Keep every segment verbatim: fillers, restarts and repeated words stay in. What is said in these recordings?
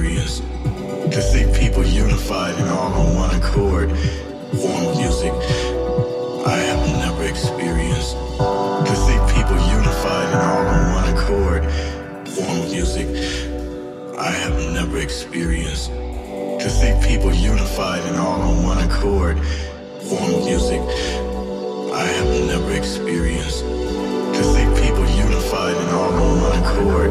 serious. To see people unified and all on one accord, form music I have never experienced. To see people unified and all on one accord, form music I have never experienced. To see people unified and all on one accord, form music I have never experienced. To see people unified and all on one accord.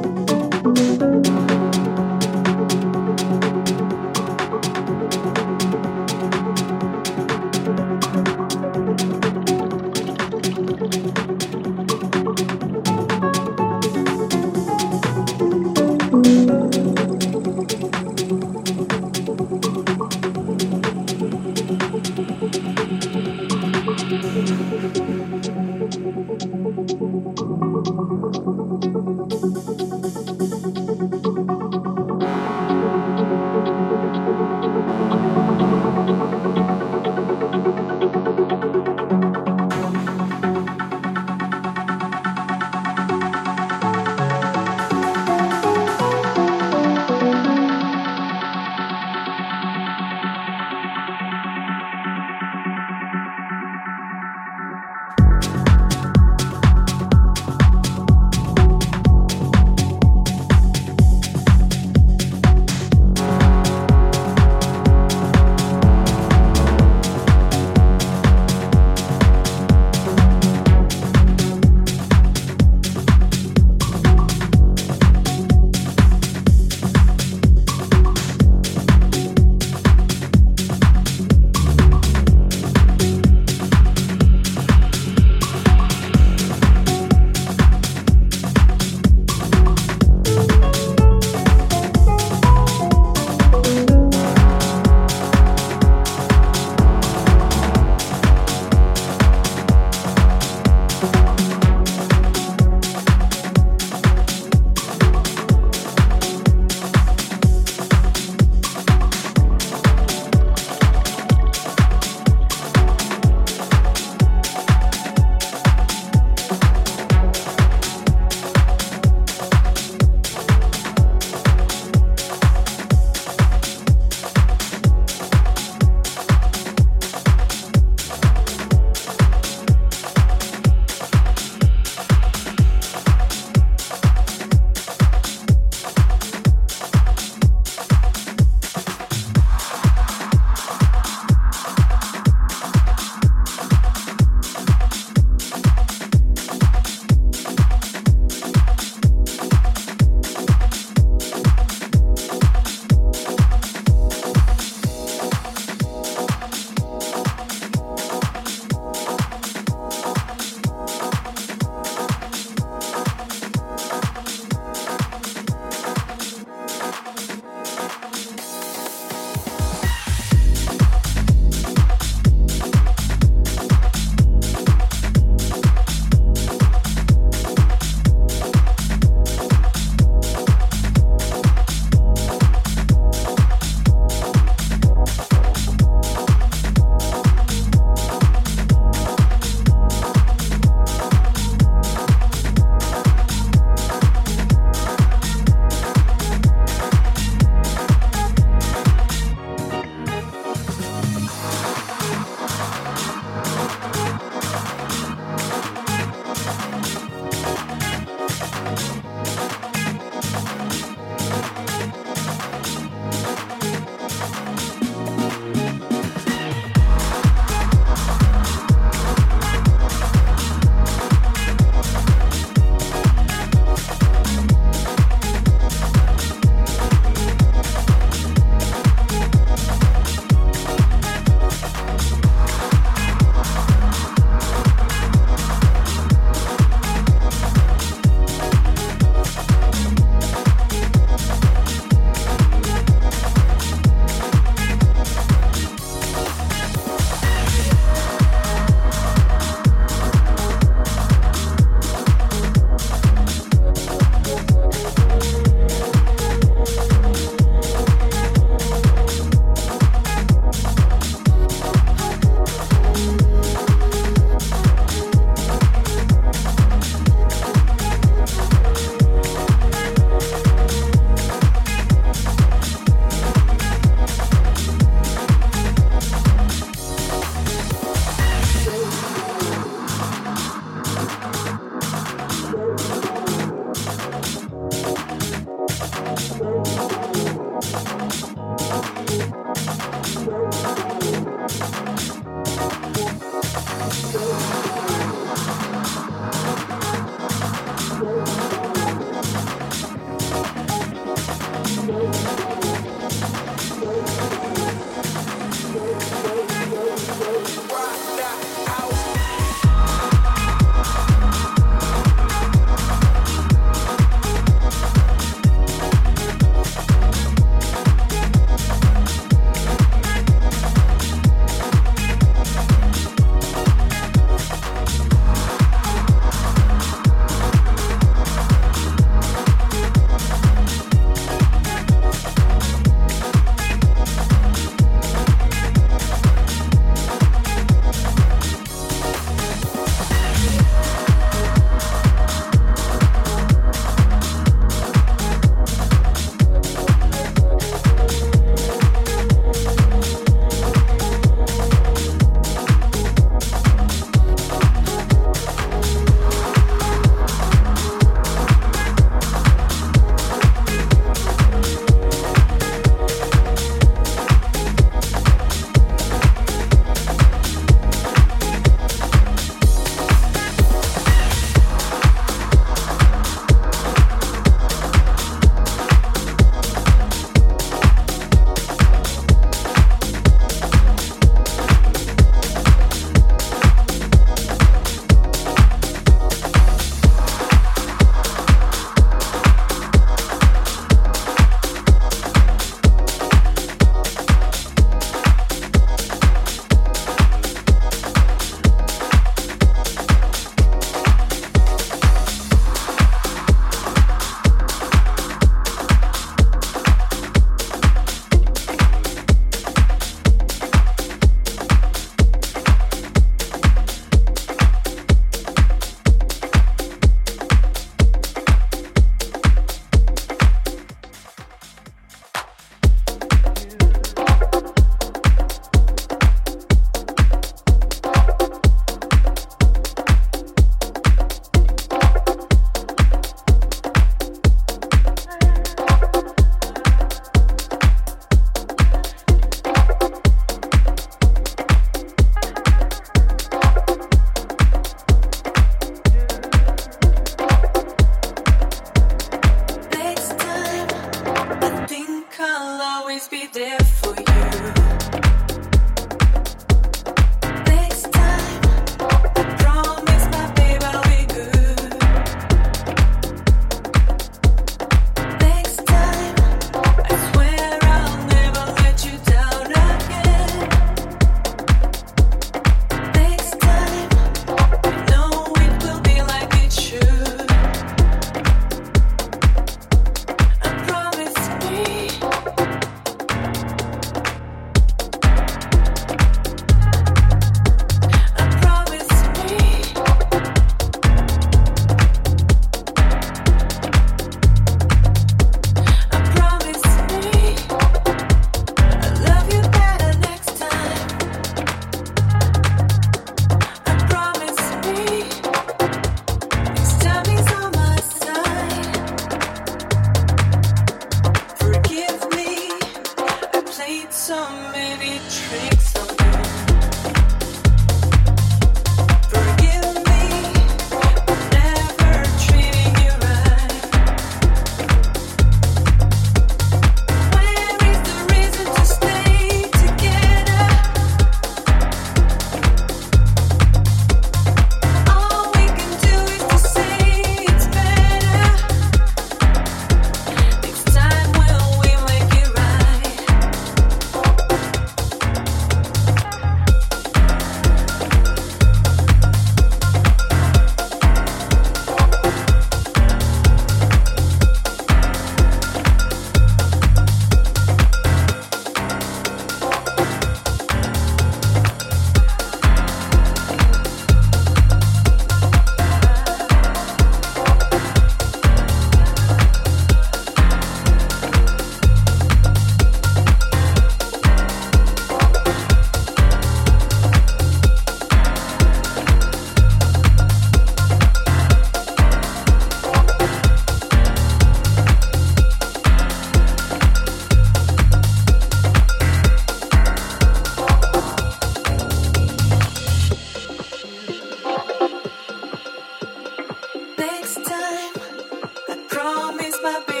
my baby.